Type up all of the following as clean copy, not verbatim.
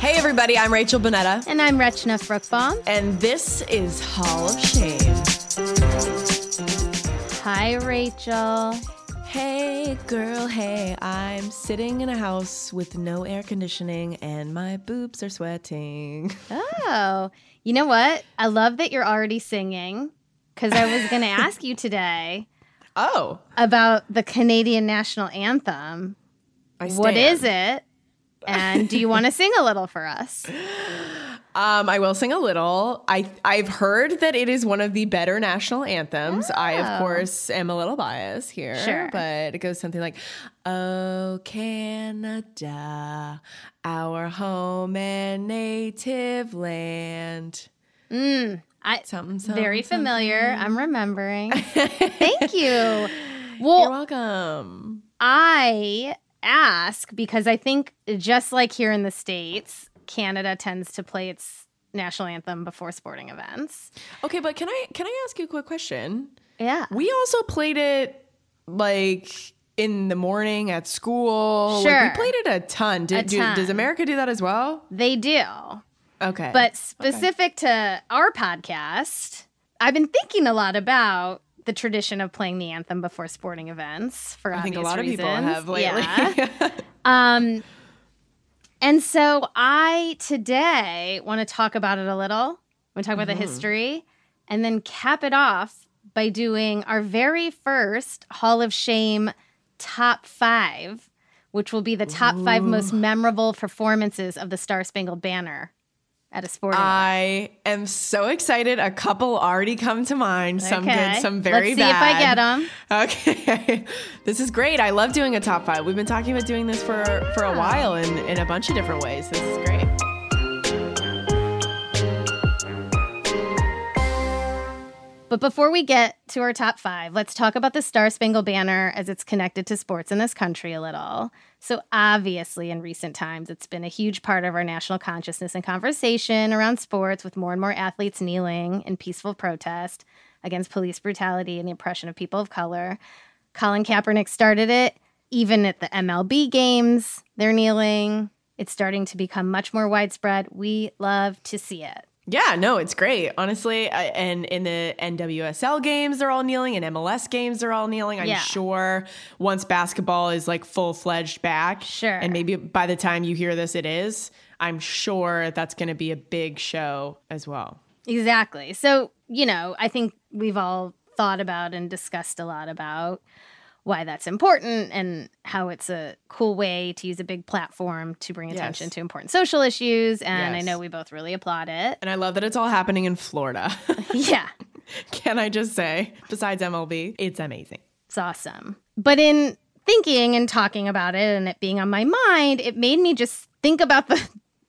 Hey everybody, I'm Rachel Bonetta. And I'm Rechna Fruchbaum. And this is Hall of Shame. Hi Rachel. Hey girl, hey. I'm sitting in a house with no air conditioning and my boobs are sweating. Oh, you know what? I love that you're already singing because I was going to ask you today. Oh. About the Canadian national anthem. What is it? And do you want to sing a little for us? I will sing a little. I've heard that it is one of the better national anthems. Oh. I, of course, am a little biased here. Sure. But it goes something like, "Oh, Canada, our home and native land." Something, very familiar. Something. I'm remembering. Thank you. Well, you're welcome. I ask because I think just like here in the States, Canada tends to play its national anthem before sporting events. Okay, but can I ask you a quick question? Yeah. We also played it like in the morning at school. Sure. Like, we played it a ton. Does America do that as well? They do. Okay. But specific to our podcast, I've been thinking a lot about the tradition of playing the anthem before sporting events for obvious reasons. I think a lot of people have lately. Yeah. And so I today want to talk about it a little. I want to talk about the history and then cap it off by doing our very first Hall of Shame top 5, which will be the top 5 most memorable performances of the Star-Spangled Banner at a sporting event. I am so excited. A couple already come to mind. Some good, some very bad. Let's see if I get them. Okay. This is great. I love doing a top 5. We've been talking about doing this for a while in a bunch of different ways. This is great. But before we get to our top 5, let's talk about the Star-Spangled Banner as it's connected to sports in this country a little. So obviously in recent times, it's been a huge part of our national consciousness and conversation around sports, with more and more athletes kneeling in peaceful protest against police brutality and the oppression of people of color. Colin Kaepernick started it. Even at the MLB games, they're kneeling. It's starting to become much more widespread. We love to see it. Yeah, no, it's great. Honestly, and in the NWSL games, they're all kneeling. In MLS games, they're all kneeling. I'm sure once basketball is like full-fledged back, and maybe by the time you hear this, it is, I'm sure that's going to be a big show as well. Exactly. So, you know, I think we've all thought about and discussed a lot about why that's important and how it's a cool way to use a big platform to bring attention to important social issues. And I know we both really applaud it. And I love that it's all happening in Florida. Yeah. Can I just say, besides MLB, it's amazing. It's awesome. But in thinking and talking about it and it being on my mind, it made me just think about the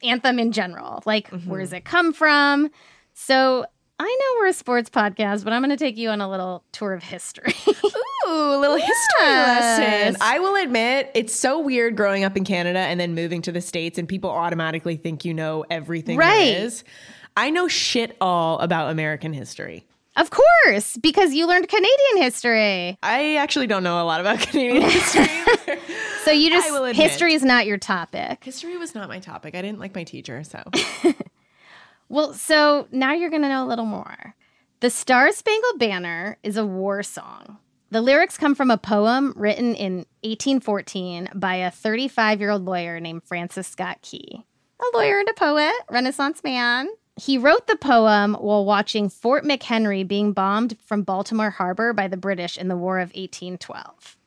anthem in general. Like, where does it come from? So I know we're a sports podcast, but I'm going to take you on a little tour of history. Ooh, a little history lesson. I will admit, it's so weird growing up in Canada and then moving to the States and people automatically think you know everything there is. I know shit all about American history. Of course, because you learned Canadian history. I actually don't know a lot about Canadian history. So you just, history is not your topic. History was not my topic. I didn't like my teacher, so. Well, so now you're going to know a little more. The Star-Spangled Banner is a war song. The lyrics come from a poem written in 1814 by a 35-year-old lawyer named Francis Scott Key. A lawyer and a poet, Renaissance man. He wrote the poem while watching Fort McHenry being bombed from Baltimore Harbor by the British in the War of 1812.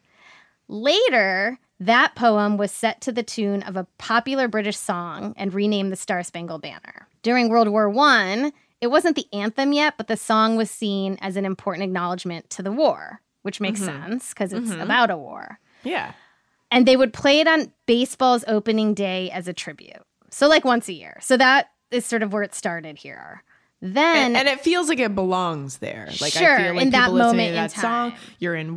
Later, that poem was set to the tune of a popular British song and renamed the Star-Spangled Banner. During World War I, it wasn't the anthem yet, but the song was seen as an important acknowledgement to the war. which makes sense because it's about a war. Yeah. And they would play it on baseball's opening day as a tribute. So like once a year. So that is sort of where it started here. Then and it feels like it belongs there. Like sure, I feel like in that moment to that in time. Song, you're in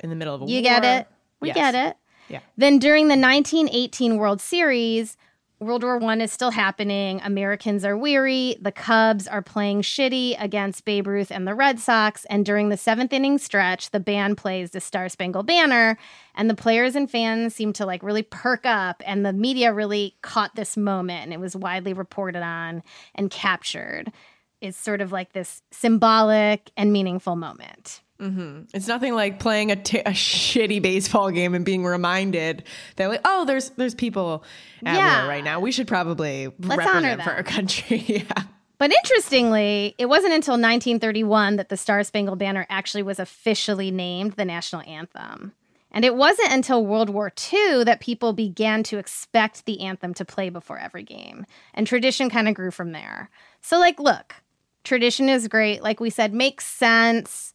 in the middle of a war. You get it. We get it. Yeah. Then during the 1918 World Series, World War I is still happening. Americans are weary. The Cubs are playing shitty against Babe Ruth and the Red Sox. And during the seventh inning stretch, the band plays the Star-Spangled Banner. And the players and fans seem to like really perk up. And the media really caught this moment. And it was widely reported on and captured. It's sort of like this symbolic and meaningful moment. Mm-hmm. It's nothing like playing a shitty baseball game and being reminded that like, oh, there's people at war right now. We should probably represent for our country. Yeah. But interestingly, it wasn't until 1931 that the Star-Spangled Banner actually was officially named the national anthem. And it wasn't until World War II that people began to expect the anthem to play before every game. And tradition kind of grew from there. So like, look, tradition is great. Like we said, makes sense.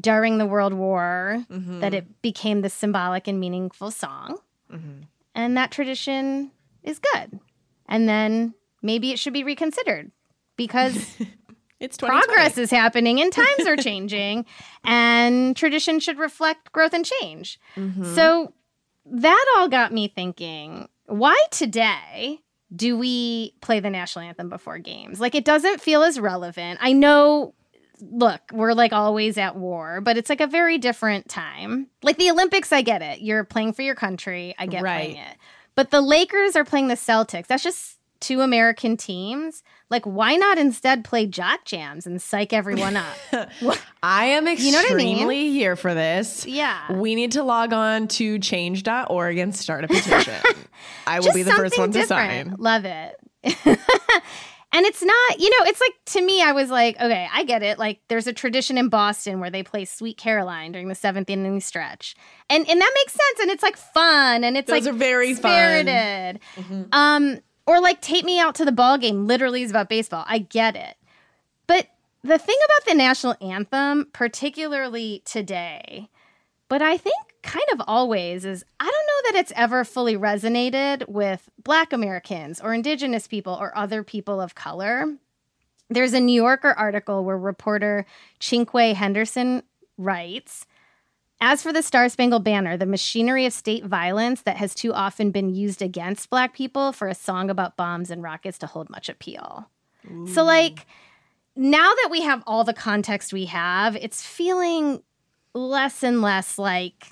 During the World War, that it became this symbolic and meaningful song. Mm-hmm. And that tradition is good. And then maybe it should be reconsidered because it's progress is happening and times are changing. And tradition should reflect growth and change. Mm-hmm. So that all got me thinking, why today do we play the national anthem before games? Like, it doesn't feel as relevant. I know... Look, we're like always at war, but it's like a very different time. Like the Olympics, I get it. You're playing for your country. I get playing it. But the Lakers are playing the Celtics. That's just two American teams. Like, why not instead play jock jams and psych everyone up? I am extremely here for this. Yeah. We need to log on to change.org and start a petition. I will be the first one to sign. Love it. And it's not, it's like, to me, I was like, okay, I get it. Like, there's a tradition in Boston where they play Sweet Caroline during the seventh inning stretch. And that makes sense. And it's like fun. And it's those are very spirited. Fun. Mm-hmm. Or like, Take Me Out to the Ball Game literally is about baseball. I get it. But the thing about the national anthem, particularly today, but I think kind of always is, I don't know that it's ever fully resonated with Black Americans or Indigenous people or other people of color. There's a New Yorker article where reporter Cinque Henderson writes, as for the Star-Spangled Banner, the machinery of state violence that has too often been used against Black people for a song about bombs and rockets to hold much appeal. Ooh. So like, now that we have all the context we have, it's feeling less and less like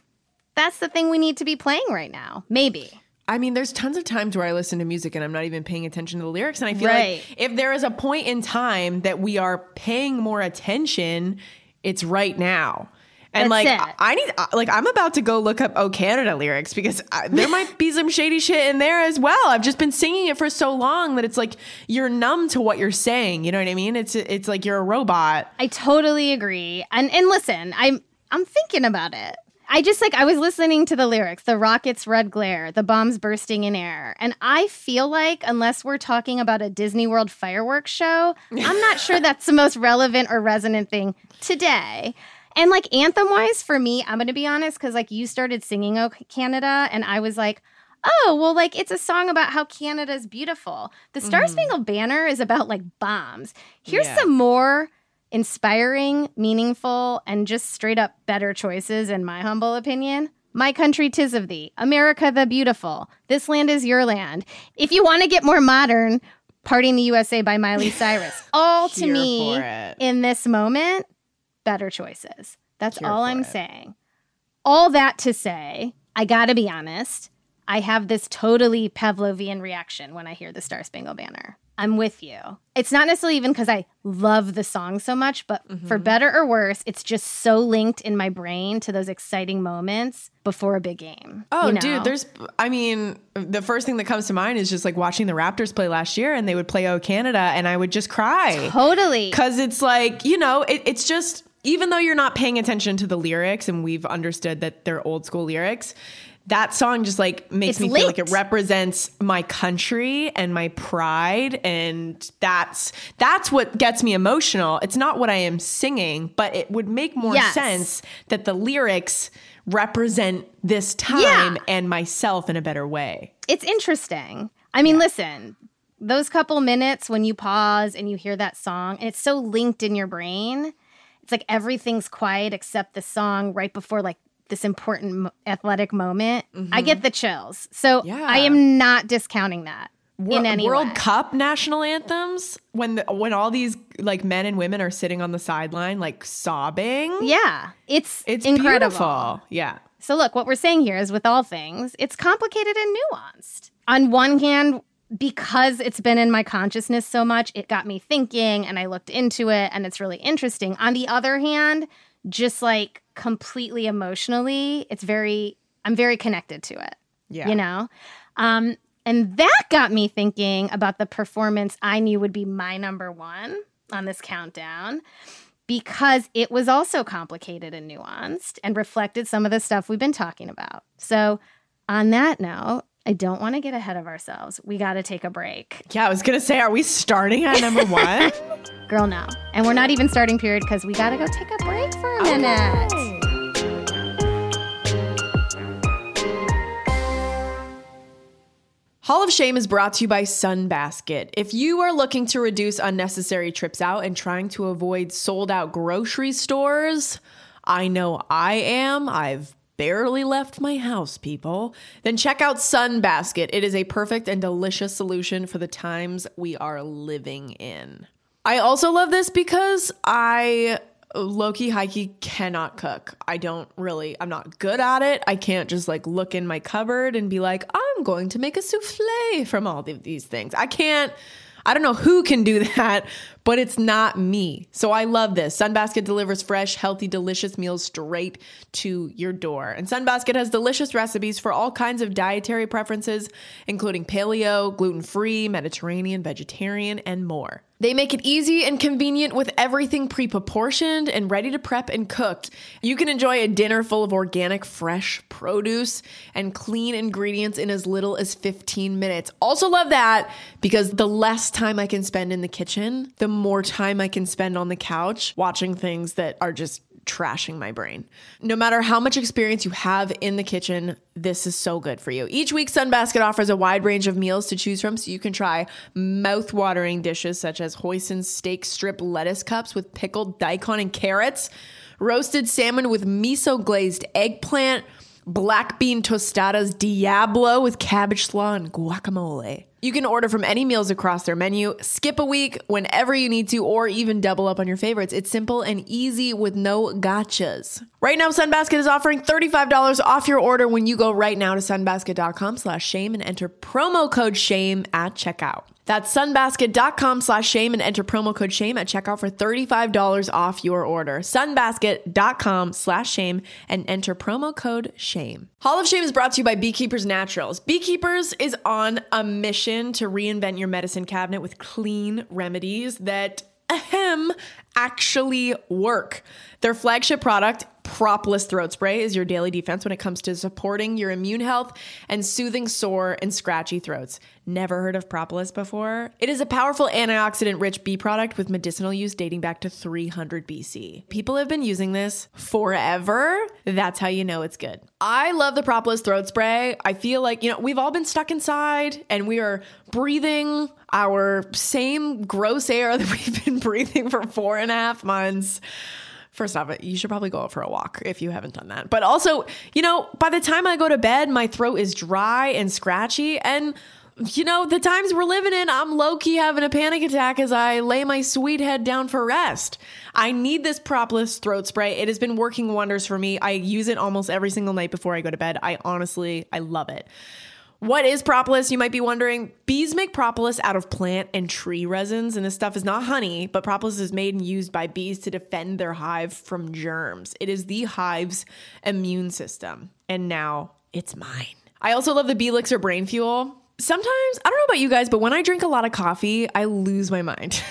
that's the thing we need to be playing right now. Maybe. I mean, there's tons of times where I listen to music and I'm not even paying attention to the lyrics. And I feel like if there is a point in time that we are paying more attention, it's right now. And I'm about to go look up "Oh Canada" lyrics because there might be some shady shit in there as well. I've just been singing it for so long that it's like you're numb to what you're saying. You know what I mean? It's like you're a robot. I totally agree. And listen, I'm thinking about it. I just I was listening to the lyrics, the rockets' red glare, the bombs bursting in air. And I feel like unless we're talking about a Disney World fireworks show, I'm not sure that's the most relevant or resonant thing today. And anthem-wise for me, I'm going to be honest, because you started singing "Oh Canada" and I was like, oh, well, it's a song about how Canada's beautiful. The Star-Spangled Banner is about bombs. Here's some more inspiring, meaningful, and just straight up better choices, in my humble opinion. My country, 'tis of thee. America, the beautiful. This land is your land. If you want to get more modern, Party in the USA by Miley Cyrus. All to me in this moment, better choices. That's all I'm saying. All that to say, I gotta be honest, I have this totally Pavlovian reaction when I hear the Star-Spangled Banner. I'm with you. It's not necessarily even because I love the song so much, but for better or worse, it's just so linked in my brain to those exciting moments before a big game. Oh, dude, the first thing that comes to mind is just watching the Raptors play last year and they would play "Oh Canada" and I would just cry. Totally. Because it's it's just, even though you're not paying attention to the lyrics and we've understood that they're old school lyrics, that song just like makes me feel like it represents my country and my pride. And that's what gets me emotional. It's not what I am singing, but it would make more sense that the lyrics represent this time and myself in a better way. It's interesting. I mean, listen, those couple minutes when you pause and you hear that song, and it's so linked in your brain. It's like everything's quiet except the song right before like this important athletic moment. Mm-hmm. I get the chills. So I am not discounting that in any way. World Cup national anthems, when all these like men and women are sitting on the sideline like sobbing. Yeah. It's incredible. Beautiful. Yeah. So look, what we're saying here is with all things, it's complicated and nuanced. On one hand, because it's been in my consciousness so much, it got me thinking and I looked into it and it's really interesting. On the other hand, just like completely emotionally, I'm very connected to it, you know? And that got me thinking about the performance I knew would be my number one on this countdown, because it was also complicated and nuanced and reflected some of the stuff we've been talking about. So on that note, I don't want to get ahead of ourselves. We got to take a break. Yeah, I was going to say, are we starting at number one? Girl, no. And we're not even starting period because we got to go take a break for a minute. Right. Hall of Shame is brought to you by Sunbasket. If you are looking to reduce unnecessary trips out and trying to avoid sold-out grocery stores, I know I am. I've barely left my house, people. Then check out Sunbasket. It is a perfect and delicious solution for the times we are living in. I also love this because I low-key, high-key cannot cook. I'm not good at it. I can't just like look in my cupboard and be like, I'm going to make a souffle from all of these things. I don't know who can do that, but it's not me. So I love this. Sunbasket delivers fresh, healthy, delicious meals straight to your door. And Sunbasket has delicious recipes for all kinds of dietary preferences, including paleo, gluten-free, Mediterranean, vegetarian, and more. They make it easy and convenient with everything pre-proportioned and ready to prep and cooked. You can enjoy a dinner full of organic, fresh produce and clean ingredients in as little as 15 minutes. Also love that because the less time I can spend in the kitchen, the more time I can spend on the couch watching things that are just trashing my brain. No matter how much experience you have in the kitchen, this is so good for you. Each week, Sunbasket offers a wide range of meals to choose from, so you can try mouth-watering dishes such as hoisin steak strip lettuce cups with pickled daikon and carrots, roasted salmon with miso-glazed eggplant, black bean tostadas Diablo with cabbage slaw and guacamole. You can order from any meals across their menu, skip a week whenever you need to, or even double up on your favorites. It's simple and easy with no gotchas. Right now, Sunbasket is offering $35 off your order when you go right now to sunbasket.com/shame and enter promo code shame at checkout. That's sunbasket.com/shame and enter promo code shame at checkout for $35 off your order. Sunbasket.com/shame and enter promo code shame. Hall of Shame is brought to you by Beekeepers Naturals. Beekeepers is on a mission to reinvent your medicine cabinet with clean remedies that actually work. Their flagship product, Propless Throat Spray, is your daily defense when it comes to supporting your immune health and soothing sore and scratchy throats. Never heard of Propolis before? It is a powerful antioxidant-rich bee product with medicinal use dating back to 300 BC. People have been using this forever. That's how you know it's good. I love the Propolis Throat Spray. I feel like, we've all been stuck inside and we are breathing our same gross air that we've been breathing for 4.5 months. First off, you should probably go out for a walk if you haven't done that. But also, by the time I go to bed, my throat is dry and scratchy and... the times we're living in, I'm low-key having a panic attack as I lay my sweet head down for rest. I need this Propolis Throat Spray. It has been working wonders for me. I use it almost every single night before I go to bed. I love it. What is propolis, you might be wondering? Bees make propolis out of plant and tree resins, and this stuff is not honey, but propolis is made and used by bees to defend their hive from germs. It is the hive's immune system, and now it's mine. I also love the Bee Elixir Brain Fuel. Sometimes, I don't know about you guys, but when I drink a lot of coffee, I lose my mind.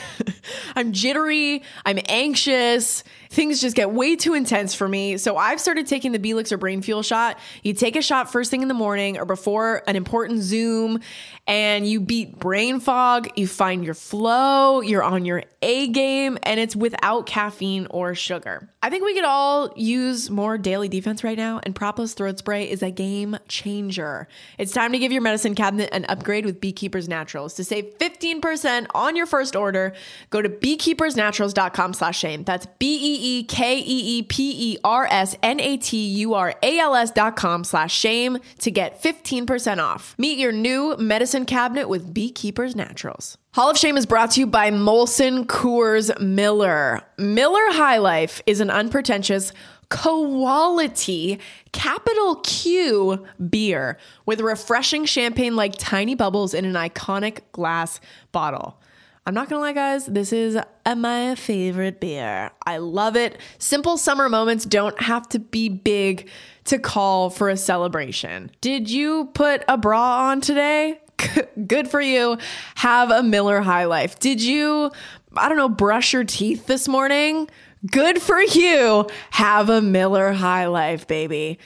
I'm jittery. I'm anxious. Things just get way too intense for me. So I've started taking the Belix or Brain Fuel shot. You take a shot first thing in the morning or before an important Zoom, and you beat brain fog. You find your flow. You're on your A game, and it's without caffeine or sugar. I think we could all use more daily defense right now, and Propolis Throat Spray is a game changer. It's time to give your medicine cabinet an upgrade with Beekeepers Naturals. To save 15% on your first order, go to beekeepersnaturals.com/shame. That's BEEKEEPERSNATURALS.com/shame to get 15% off. Meet your new medicine cabinet with Beekeepers Naturals. Hall of Shame is brought to you by Molson Coors Miller. Miller High Life is an unpretentious quality, capital Q beer with refreshing champagne like tiny bubbles in an iconic glass bottle. I'm not gonna lie, guys, this is my favorite beer. I love it. Simple summer moments don't have to be big to call for a celebration. Did you put a bra on today? Good for you. Have a Miller High Life. Did you, I don't know, brush your teeth this morning? Good for you. Have a Miller High Life, baby.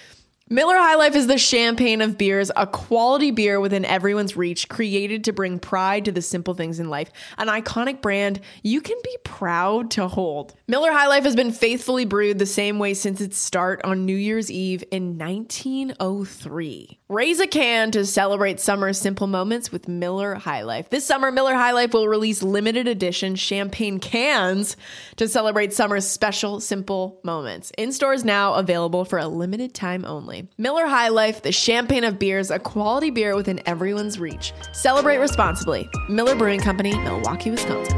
Miller High Life is the champagne of beers, a quality beer within everyone's reach, created to bring pride to the simple things in life. An iconic brand you can be proud to hold. Miller High Life has been faithfully brewed the same way since its start on New Year's Eve in 1903. Raise a can to celebrate summer's simple moments with Miller High Life. This summer, Miller High Life will release limited edition champagne cans to celebrate summer's special simple moments. In stores now, available for a limited time only. Miller High Life, the champagne of beers, a quality beer within everyone's reach. Celebrate responsibly. Miller Brewing Company, Milwaukee, Wisconsin.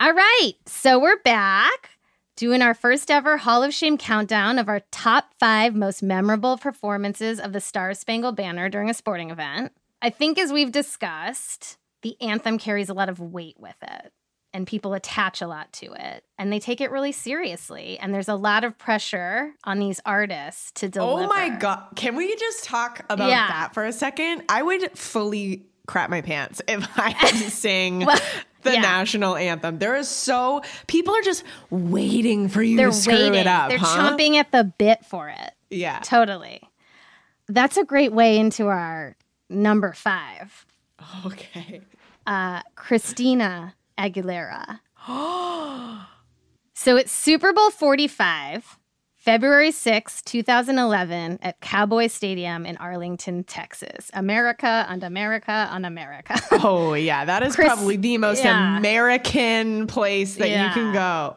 All right, so we're back doing our first ever Hall of Shame countdown of our top 5 most memorable performances of the Star-Spangled Banner during a sporting event. I think, as we've discussed, the anthem carries a lot of weight with it, and people attach a lot to it, and they take it really seriously, and there's a lot of pressure on these artists to deliver. Oh my God. Can we just talk about that for a second? I would fully crap my pants if I had to sing the national anthem. There is so, people are just waiting for you to screw it up. They're chomping at the bit for it. Yeah. Totally. That's a great way into our number 5. Okay. Christina Aguilera. So it's Super Bowl 45, February 6, 2011, at Cowboy Stadium in Arlington, Texas. America on America on America. Oh, yeah. That is probably the most American place that you can go.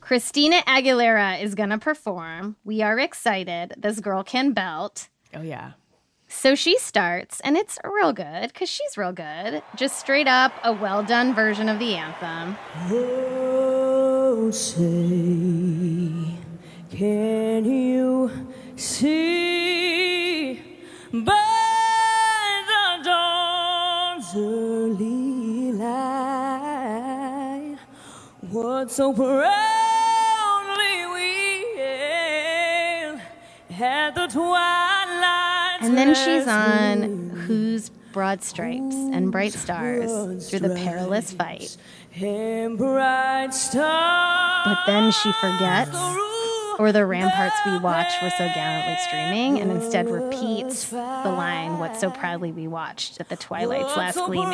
Christina Aguilera is going to perform. We are excited. This girl can belt. Oh, yeah. So she starts, and it's real good, because she's real good. Just straight up a well-done version of the anthem. Oh, say, can you see by the dawn's early light what so proudly we hailed at the twilight's? And then she's on Whose Broad Stripes and Bright Stars Through the Perilous Fight. But then she forgets. Or The Ramparts We Watch Were So Gallantly Streaming, and instead repeats the line, what so proudly we watched at the twilight's last gleaming.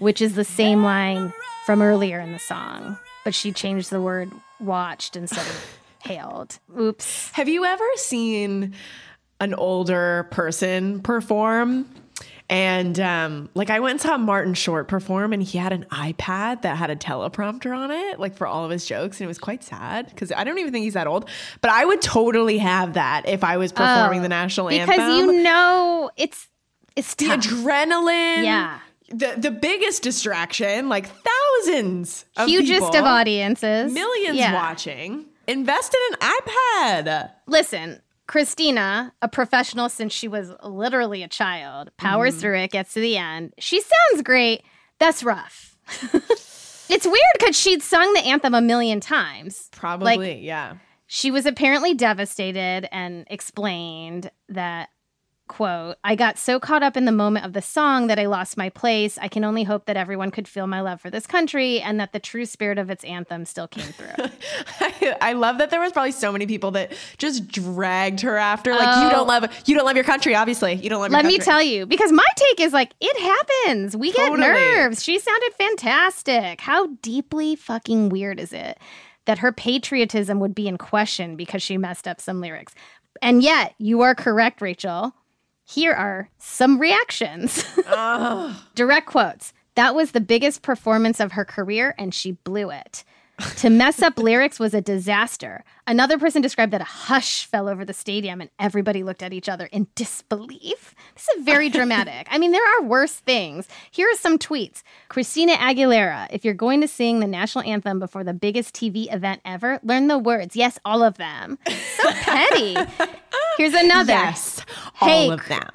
Which is the same line from earlier in the song, but she changed the word watched instead of hailed. Oops. Have you ever seen an older person perform? And like I went and saw Martin Short perform, and he had an iPad that had a teleprompter on it, like for all of his jokes. And it was quite sad because I don't even think he's that old. But I would totally have that if I was performing the national anthem. Because you know it's tough. The adrenaline. Yeah. The biggest distraction, like thousands of hugest of audiences. Millions watching. Invest in an iPad. Listen. Christina, a professional since she was literally a child, powers through it, gets to the end. She sounds great. That's rough. It's weird because she'd sung the anthem a million times. Probably, yeah. She was apparently devastated and explained that, quote, I got so caught up in the moment of the song that I lost my place. I can only hope that everyone could feel my love for this country and that the true spirit of its anthem still came through. I love that there was probably so many people that just dragged her after. Like, you don't love your country, obviously. You don't love your country. Let me tell you, because my take is like, it happens. We get nerves. She sounded fantastic. How deeply fucking weird is it that her patriotism would be in question because she messed up some lyrics? And yet, you are correct, Rachel. Here are some reactions. Direct quotes. That was the biggest performance of her career, and she blew it. To mess up lyrics was a disaster. Another person described that a hush fell over the stadium, and everybody looked at each other in disbelief. This is very dramatic. I mean, there are worse things. Here are some tweets. Christina Aguilera, if you're going to sing the national anthem before the biggest TV event ever, learn the words. Yes, all of them. So petty. Here's another. Yes, all of them.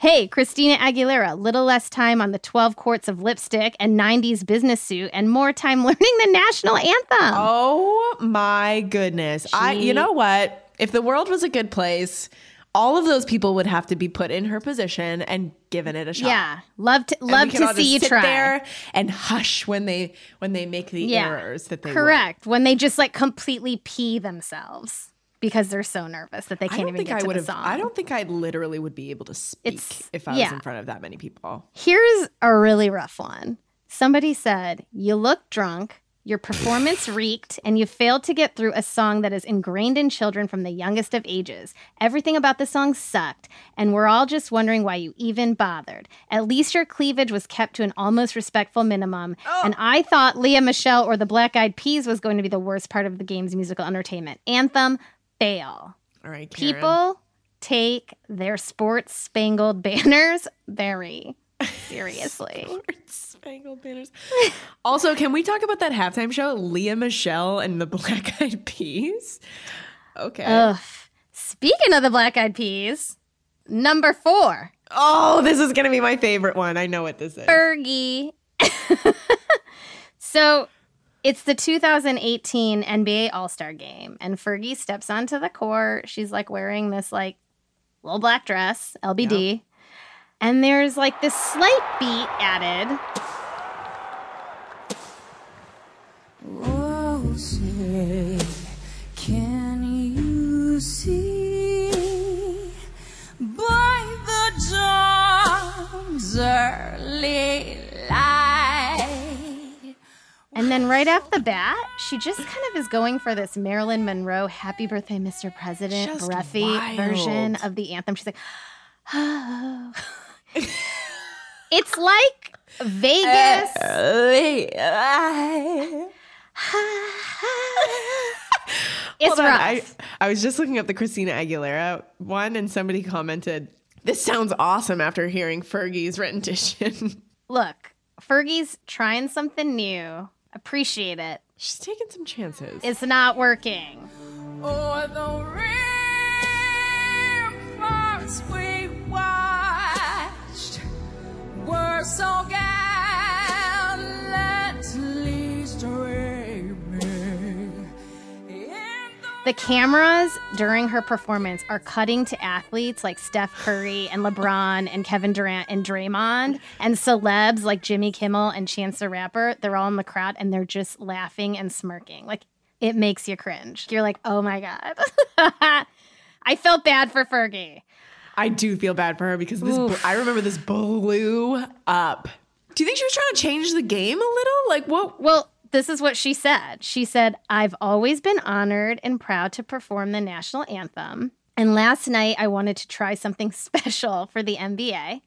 Hey, Christina Aguilera, little less time on the 12 quarts of lipstick and 90s business suit and more time learning the national anthem. Oh, my goodness. You know what? If the world was a good place, all of those people would have to be put in her position and given it a shot. Yeah. Love to see you try. Sit there and hush when they make the errors that they correct. When they just like completely pee themselves. Because they're so nervous that they can't even get to the song. I don't think I literally would be able to speak if I was in front of that many people. Here's a really rough one. Somebody said, you look drunk, your performance reeked, and you failed to get through a song that is ingrained in children from the youngest of ages. Everything about the song sucked, and we're all just wondering why you even bothered. At least your cleavage was kept to an almost respectful minimum, and I thought Lea Michele or the Black Eyed Peas was going to be the worst part of the game's musical entertainment. Anthem fail. All right, Karen. People take their sports-spangled banners very seriously. Sports-spangled banners. Also, can we talk about that halftime show, Lea Michele and the Black Eyed Peas? Okay. Ugh. Speaking of the Black Eyed Peas, number 4. Oh, this is going to be my favorite one. I know what this is. Fergie. So... it's the 2018 NBA All-Star Game, and Fergie steps onto the court. She's, like, wearing this, like, little black dress, LBD. Yep. And there's, like, this slight beat added. Oh, say, can you see by the dawn's early light? And then right off the bat, she just kind of is going for this Marilyn Monroe Happy Birthday, Mr. President breathy version of the anthem. She's like, oh. It's like Vegas. It's rough. I was just looking up the Christina Aguilera one, and somebody commented, this sounds awesome after hearing Fergie's rendition. Look, Fergie's trying something new. Appreciate it. She's taking some chances. It's not working. Oh, the ramparts we watched were so gallantly streaming. The cameras during her performance are cutting to athletes like Steph Curry and LeBron and Kevin Durant and Draymond and celebs like Jimmy Kimmel and Chance the Rapper. They're all in the crowd and they're just laughing and smirking. Like, it makes you cringe. You're like, oh my God. I felt bad for Fergie. I do feel bad for her because I remember this blew up. Do you think she was trying to change the game a little? Like, what? Well, this is what she said. She said, I've always been honored and proud to perform the national anthem. And last night, I wanted to try something special for the NBA.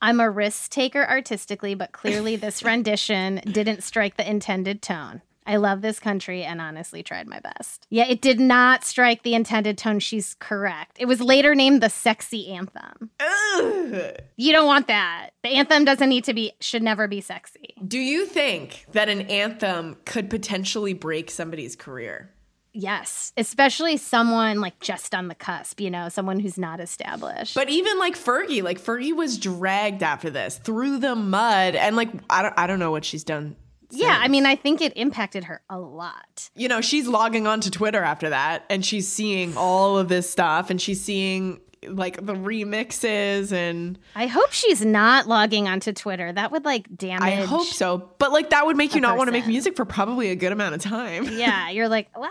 I'm a risk taker artistically, but clearly this rendition didn't strike the intended tone. I love this country and honestly tried my best. Yeah, it did not strike the intended tone. She's correct. It was later named the sexy anthem. Ugh. You don't want that. The anthem doesn't need to be, should never be sexy. Do you think that an anthem could potentially break somebody's career? Yes, especially someone like just on the cusp, you know, someone who's not established. But even like Fergie was dragged after this through the mud. And like, I don't know what she's done since. Yeah, I mean, I think it impacted her a lot. You know, she's logging on to Twitter after that and she's seeing all of this stuff and she's seeing like the remixes and I hope she's not logging onto Twitter. That would like damage. I hope so. But like that would make you not want to make music for probably a good amount of time. Yeah. You're like, well,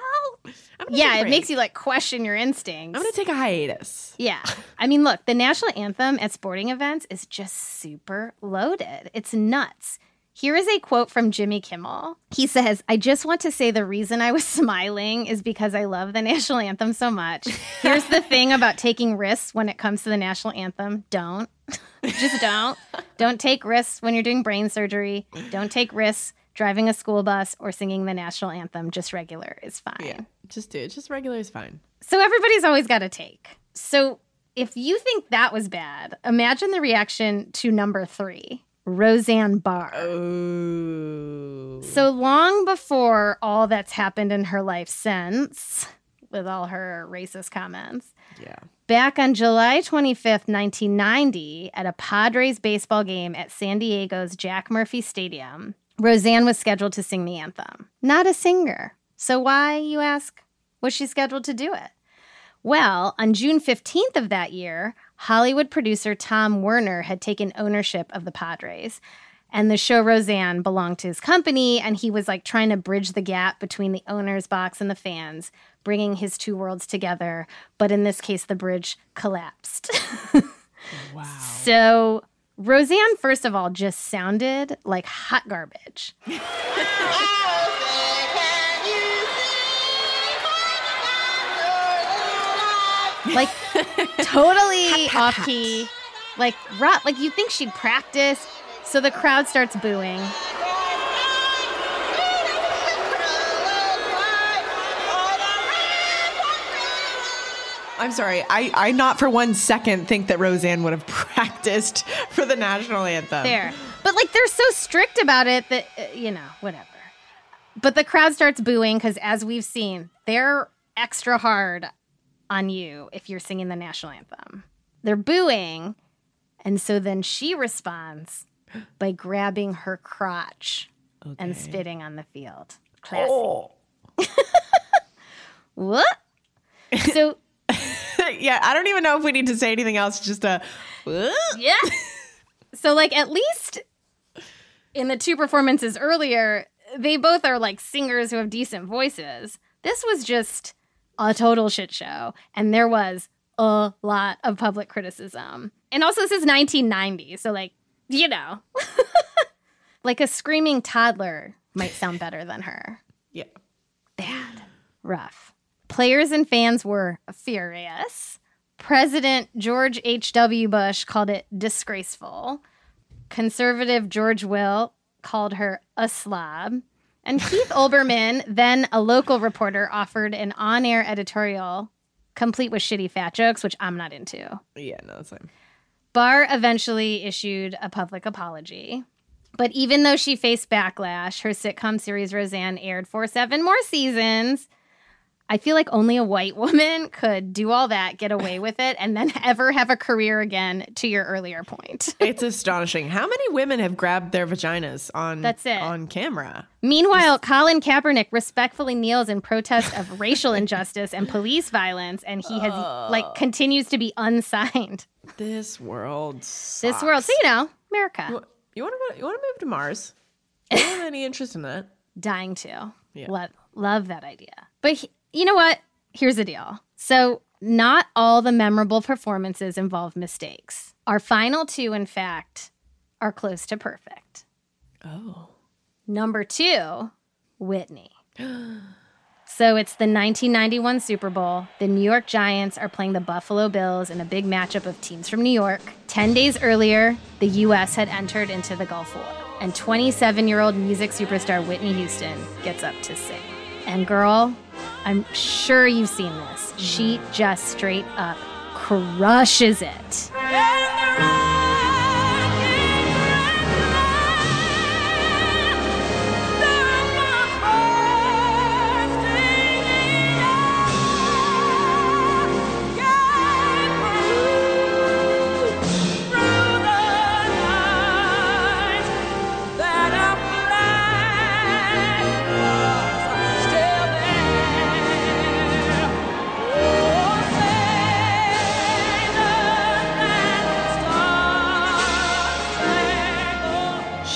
yeah, it makes you like question your instincts. I'm going to take a hiatus. Yeah. I mean, look, the national anthem at sporting events is just super loaded. It's nuts. Here is a quote from Jimmy Kimmel. He says, I just want to say the reason I was smiling is because I love the national anthem so much. Here's the thing about taking risks when it comes to the national anthem. Don't. Just don't. Don't take risks when you're doing brain surgery. Don't take risks driving a school bus or singing the national anthem. Just regular is fine. Yeah, just do it. Just regular is fine. So everybody's always got a take. So if you think that was bad, imagine the reaction to number 3. Roseanne Barr. Oh. So long before all that's happened in her life since, with all her racist comments. Yeah. Back on July 25th, 1990, at a Padres baseball game at San Diego's Jack Murphy Stadium, Roseanne was scheduled to sing the anthem. Not a singer. So why, you ask, was she scheduled to do it? Well, on June 15th of that year, Hollywood producer Tom Werner had taken ownership of the Padres, and the show Roseanne belonged to his company, and he was like trying to bridge the gap between the owner's box and the fans, bringing his two worlds together. But in this case, the bridge collapsed. Wow. So Roseanne, first of all, just sounded like hot garbage. Like, totally off-key, like, rot. Like, you'd think she'd practice, so the crowd starts booing. I'm sorry, I not for one second think that Roseanne would have practiced for the national anthem. There. But, like, they're so strict about it that, you know, whatever. But the crowd starts booing, because as we've seen, they're extra hard on you if you're singing the national anthem. They're booing. And so then she responds by grabbing her crotch and spitting on the field. Classic. Oh. What? So yeah, I don't even know if we need to say anything else. Just a what? Yeah. So like at least in the two performances earlier, they both are like singers who have decent voices. This was just a total shit show. And there was a lot of public criticism. And also, this is 1990. So, like, you know, like a screaming toddler might sound better than her. Yeah. Bad. Rough. Players and fans were furious. President George H.W. Bush called it disgraceful. Conservative George Will called her a slob. And Keith Olbermann, then a local reporter, offered an on-air editorial complete with shitty fat jokes, which I'm not into. Yeah, no, that's fine. Barr eventually issued a public apology. But even though she faced backlash, her sitcom series Roseanne aired for 7 more seasons. I feel like only a white woman could do all that, get away with it, and then ever have a career again, to your earlier point. It's astonishing. How many women have grabbed their vaginas on camera? Meanwhile, Colin Kaepernick respectfully kneels in protest of racial injustice and police violence, and he has continues to be unsigned. This world sucks. This world, so you know, America. You want to move to Mars? I don't have any interest in that. Dying to. Yeah. Love that idea. But you know what? Here's the deal. So not all the memorable performances involve mistakes. Our final 2, in fact, are close to perfect. Oh. Number 2, Whitney. So it's the 1991 Super Bowl. The New York Giants are playing the Buffalo Bills in a big matchup of teams from New York. 10 days earlier, the U.S. had entered into the Gulf War, and 27-year-old music superstar Whitney Houston gets up to sing. And girl, I'm sure you've seen this. She just straight up crushes it.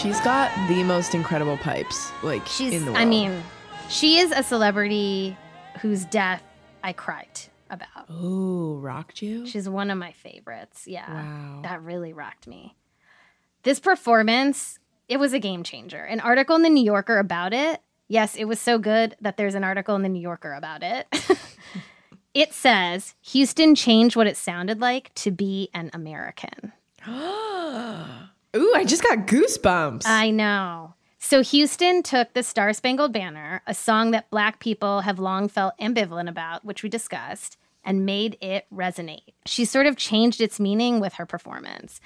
She's got the most incredible pipes, like, in the world. I mean, she is a celebrity whose death I cried about. Ooh, rocked you? She's one of my favorites, yeah. Wow. That really rocked me. This performance, it was a game changer. An article in The New Yorker about it. Yes, it was so good that there's an article in The New Yorker about it. It says, Houston changed what it sounded like to be an American. Ooh, I just got goosebumps. I know. So Houston took the Star-Spangled Banner, a song that Black people have long felt ambivalent about, which we discussed, and made it resonate. She sort of changed its meaning with her performance.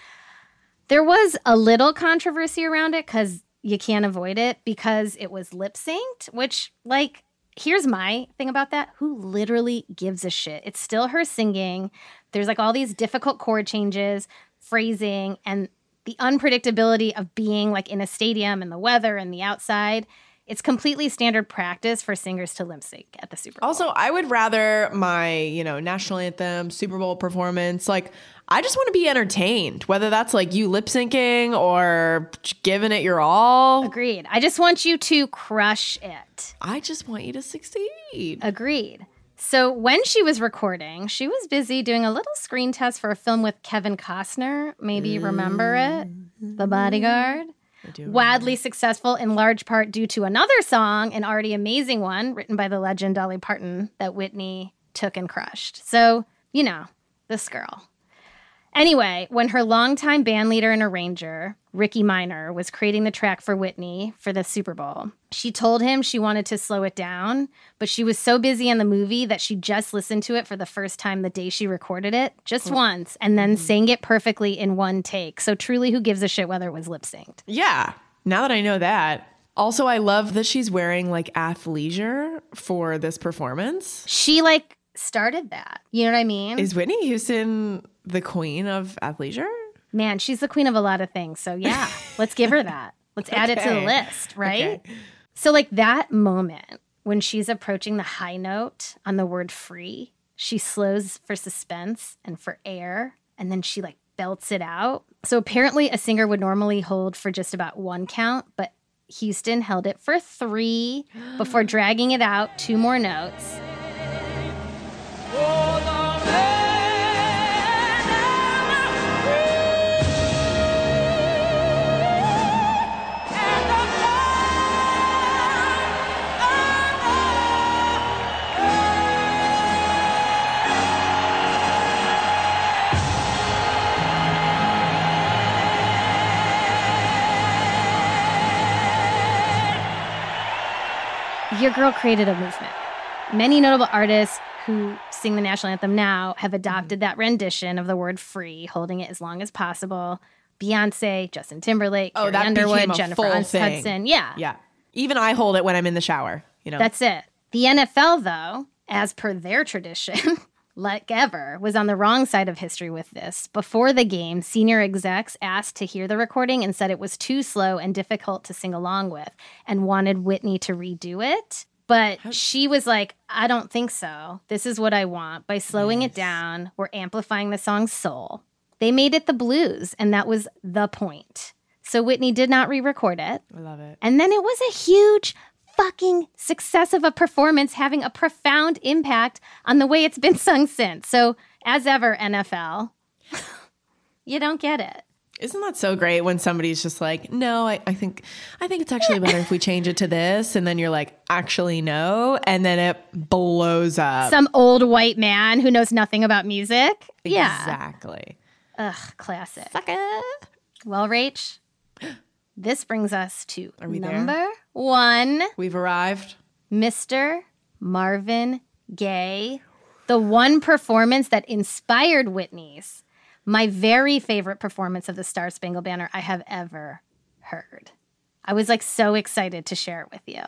There was a little controversy around it, because you can't avoid it, because it was lip-synced, which, like, here's my thing about that. Who literally gives a shit? It's still her singing. There's, like, all these difficult chord changes, phrasing, and the unpredictability of being like in a stadium and the weather and the outside. It's completely standard practice for singers to lip sync at the Super Bowl. Also, I would rather my, national anthem, Super Bowl performance, like, I just want to be entertained, whether that's like you lip syncing or giving it your all. Agreed. I just want you to crush it. I just want you to succeed. Agreed. So when she was recording, she was busy doing a little screen test for a film with Kevin Costner. Maybe you remember it, The Bodyguard. Wildly successful in large part due to another song, an already amazing one, written by the legend Dolly Parton, that Whitney took and crushed. So, this girl. Anyway, when her longtime bandleader and arranger, Ricky Minor, was creating the track for Whitney for the Super Bowl, she told him she wanted to slow it down, but she was so busy in the movie that she just listened to it for the first time the day she recorded it, just once, and then sang it perfectly in one take. So truly, who gives a shit whether it was lip-synced? Yeah, now that I know that. Also, I love that she's wearing, like, athleisure for this performance. She, like, started that. You know what I mean? Is Whitney Houston the queen of athleisure? Man, she's the queen of a lot of things. So yeah, let's give her that. Let's add it to the list, right? Okay. So like that moment when she's approaching the high note on the word free, she slows for suspense and for air, and then she like belts it out. So apparently a singer would normally hold for just about one count, but Houston held it for three before dragging it out two more notes. Your girl created a movement. Many notable artists who sing the national anthem now have adopted that rendition of the word free, holding it as long as possible. Beyonce, Justin Timberlake, Carrie Underwood, Jennifer Hudson. Yeah. Yeah. Even I hold it when I'm in the shower. That's it. The NFL, though, as per their tradition, like ever, was on the wrong side of history with this. Before the game, senior execs asked to hear the recording and said it was too slow and difficult to sing along with and wanted Whitney to redo it. But she was like, I don't think so. This is what I want. By slowing it down, we're amplifying the song's soul. They made it the blues, and that was the point. So Whitney did not re-record it. I love it. And then it was a huge fucking success of a performance, having a profound impact on the way it's been sung since. So as ever, NFL, you don't get it. Isn't that so great when somebody's just like, no, I think it's actually better if we change it to this. And then you're like, actually, no. And then it blows up. Some old white man who knows nothing about music. Exactly. Yeah. Ugh, classic. Sucker. Well, Rach, this brings us to number one. We've arrived. Mr. Marvin Gaye. The one performance that inspired Whitney's. My very favorite performance of the Star Spangled Banner I have ever heard. I was like so excited to share it with you.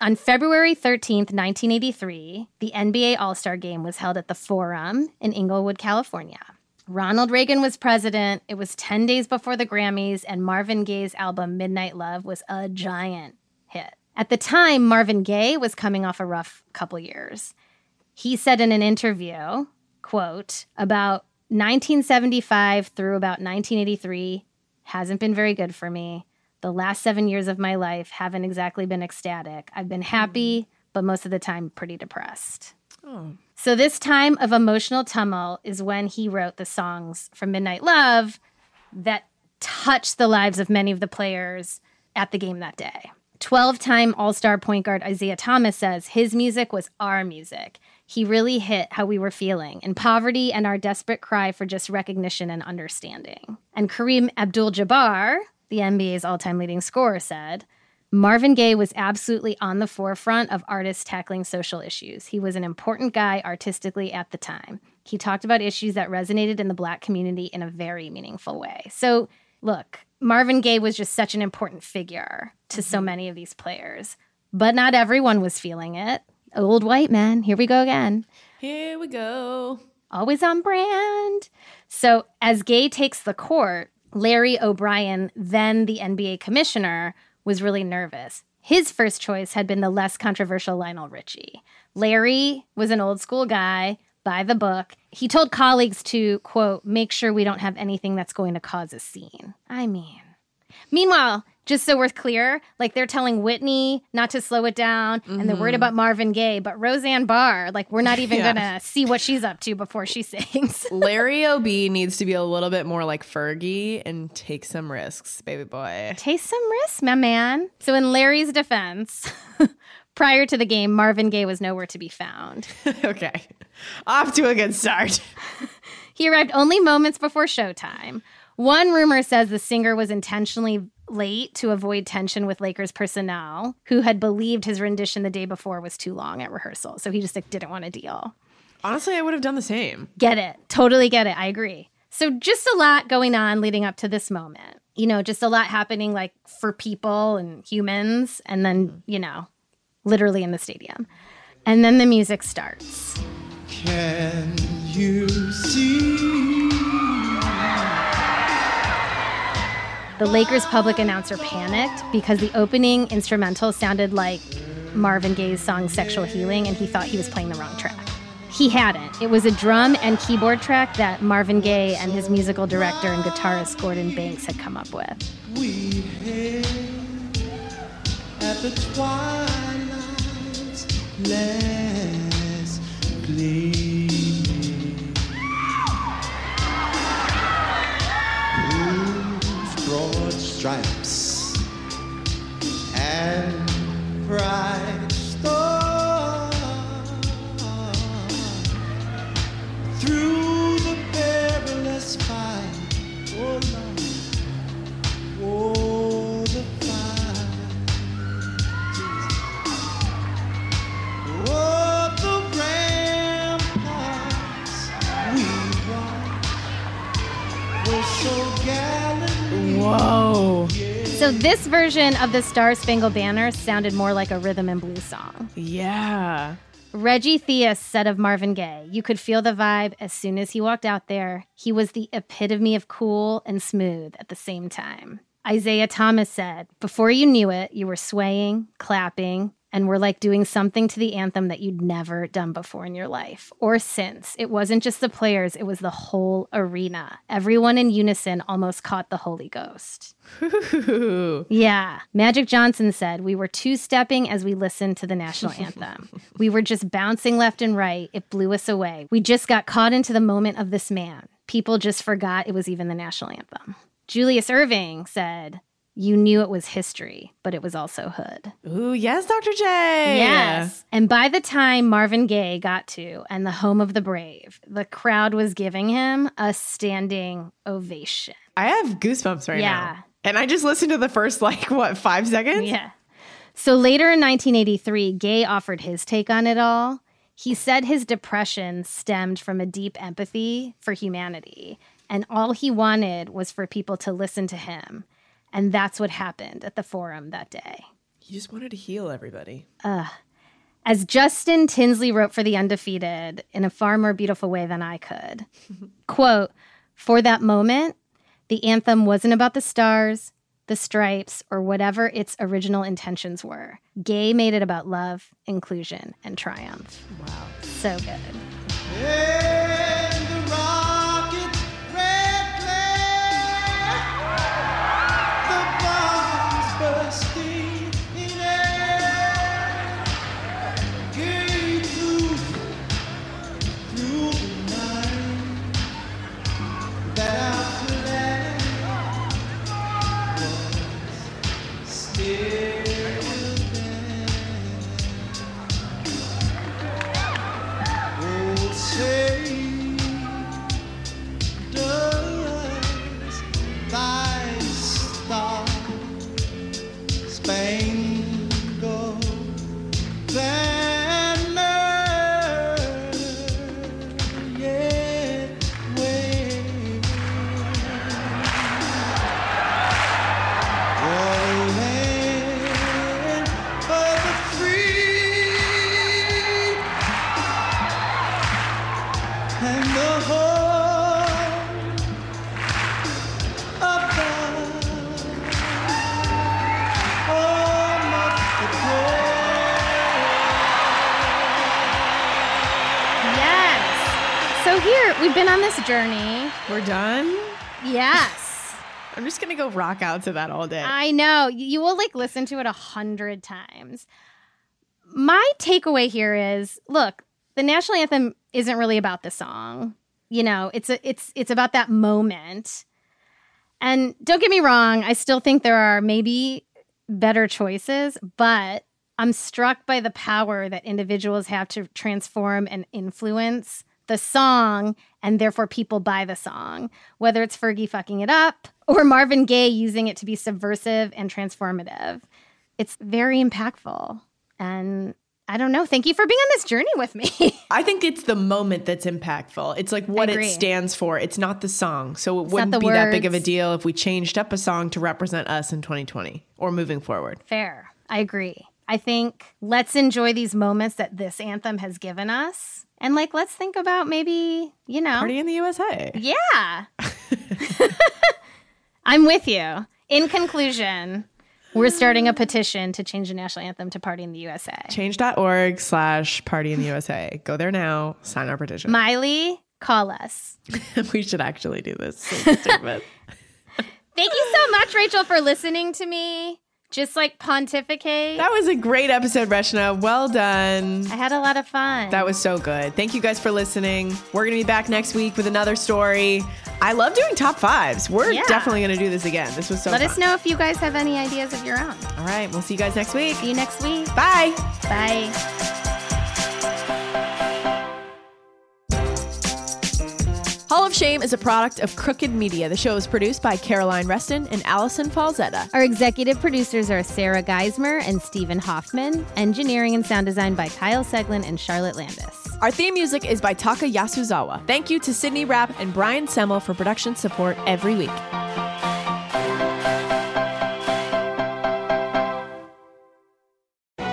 On February 13th, 1983, the NBA All-Star Game was held at the Forum in Inglewood, California. Ronald Reagan was president. It was 10 days before the Grammys, and Marvin Gaye's album Midnight Love was a giant hit. At the time, Marvin Gaye was coming off a rough couple years. He said in an interview, quote, about 1975 through about 1983 hasn't been very good for me. The last 7 years of my life haven't exactly been ecstatic. I've been happy, but most of the time pretty depressed. Oh. So this time of emotional tumult is when he wrote the songs from Midnight Love that touched the lives of many of the players at the game that day. 12-time All-Star point guard Isaiah Thomas says his music was our music. He really hit how we were feeling, in poverty and our desperate cry for just recognition and understanding. And Kareem Abdul-Jabbar, the NBA's all-time leading scorer, said, Marvin Gaye was absolutely on the forefront of artists tackling social issues. He was an important guy artistically at the time. He talked about issues that resonated in the Black community in a very meaningful way. So, look, Marvin Gaye was just such an important figure to so many of these players. But not everyone was feeling it. Old white men. Here we go again. Here we go. Always on brand. So as Gaye takes the court, Larry O'Brien, then the NBA commissioner, was really nervous. His first choice had been the less controversial Lionel Richie. Larry was an old school guy, by the book. He told colleagues to, quote, make sure we don't have anything that's going to cause a scene. I mean, meanwhile, just so we're clear, like they're telling Whitney not to slow it down, and they're worried about Marvin Gaye, but Roseanne Barr, like we're not even gonna see what she's up to before she sings. Larry O.B. needs to be a little bit more like Fergie and take some risks, baby boy. Take some risks, my man. So in Larry's defense, prior to the game, Marvin Gaye was nowhere to be found. Okay. Off to a good start. He arrived only moments before showtime. One rumor says the singer was intentionally late to avoid tension with Lakers personnel, who had believed his rendition the day before was too long at rehearsal. So he just like, didn't want to deal. Honestly, I would have done the same. Get it. Totally get it. I agree. So just a lot going on leading up to this moment. You know, just a lot happening like for people and humans. And then, you know, literally in the stadium. And then the music starts. Can you see? The Lakers public announcer panicked because the opening instrumental sounded like Marvin Gaye's song Sexual Healing, and he thought he was playing the wrong track. He hadn't. It was a drum and keyboard track that Marvin Gaye and his musical director and guitarist Gordon Banks had come up with. We hail at the twilight's last gleam. Broad stripes and bright stars through the perilous fire. Oh, Lord, oh, the fire. Oh, the ramparts we walked were so gallant. Whoa. So this version of the Star Spangled Banner sounded more like a rhythm and blues song. Yeah. Reggie Theus said of Marvin Gaye, you could feel the vibe as soon as he walked out there. He was the epitome of cool and smooth at the same time. Isaiah Thomas said, before you knew it, you were swaying, clapping, and were like doing something to the anthem that you'd never done before in your life or since. It wasn't just the players, it was the whole arena. Everyone in unison almost caught the Holy Ghost. Yeah. Magic Johnson said, we were two-stepping as we listened to the national anthem. We were just bouncing left and right. It blew us away. We just got caught into the moment of this man. People just forgot it was even the national anthem. Julius Erving said, you knew it was history, but it was also hood. Ooh, yes, Dr. J. Yes. And by the time Marvin Gaye got to And the Home of the Brave, the crowd was giving him a standing ovation. I have goosebumps right now. Yeah. And I just listened to the first, 5 seconds? Yeah. So later in 1983, Gaye offered his take on it all. He said his depression stemmed from a deep empathy for humanity, and all he wanted was for people to listen to him. And that's what happened at the forum that day. He just wanted to heal everybody. As Justin Tinsley wrote for The Undefeated in a far more beautiful way than I could, quote, "For that moment, the anthem wasn't about the stars, the stripes, or whatever its original intentions were. Gaye made it about love, inclusion, and triumph." Wow. So good. And the rocket's red glare, the bombs bursting in air, Gaye flew through the night that journey. We're done? Yes. I'm just going to go rock out to that all day. I know. You will listen to it 100 times. My takeaway here is, look, the national anthem isn't really about the song. You know, it's about that moment. And don't get me wrong, I still think there are maybe better choices, but I'm struck by the power that individuals have to transform and influence the song, and therefore people buy the song, whether it's Fergie fucking it up or Marvin Gaye using it to be subversive and transformative. It's very impactful. And I don't know. Thank you for being on this journey with me. I think it's the moment that's impactful. It's what it stands for. It's not the song. So it wouldn't be that big of a deal if we changed up a song to represent us in 2020 or moving forward. Fair. I agree. I think let's enjoy these moments that this anthem has given us. And let's think about maybe, Party in the USA. Yeah. I'm with you. In conclusion, we're starting a petition to change the national anthem to Party in the USA. Change.org/Party in the USA. Go there now. Sign our petition. Miley, call us. We should actually do this. So stupid. Thank you so much, Rachel, for listening to me. Just pontificate. That was a great episode, Rechna. Well done. I had a lot of fun. That was so good. Thank you guys for listening. We're going to be back next week with another story. I love doing top fives. We're definitely going to do this again. This was so fun. Let us know if you guys have any ideas of your own. All right. We'll see you guys next week. See you next week. Bye. Bye. Hall of Shame is a product of Crooked Media. The show is produced by Caroline Reston and Allison Falzetta. Our executive producers are Sarah Geismer and Stephen Hoffman. Engineering and sound design by Kyle Seglin and Charlotte Landis. Our theme music is by Taka Yasuzawa. Thank you to Sydney Rapp and Brian Semmel for production support every week.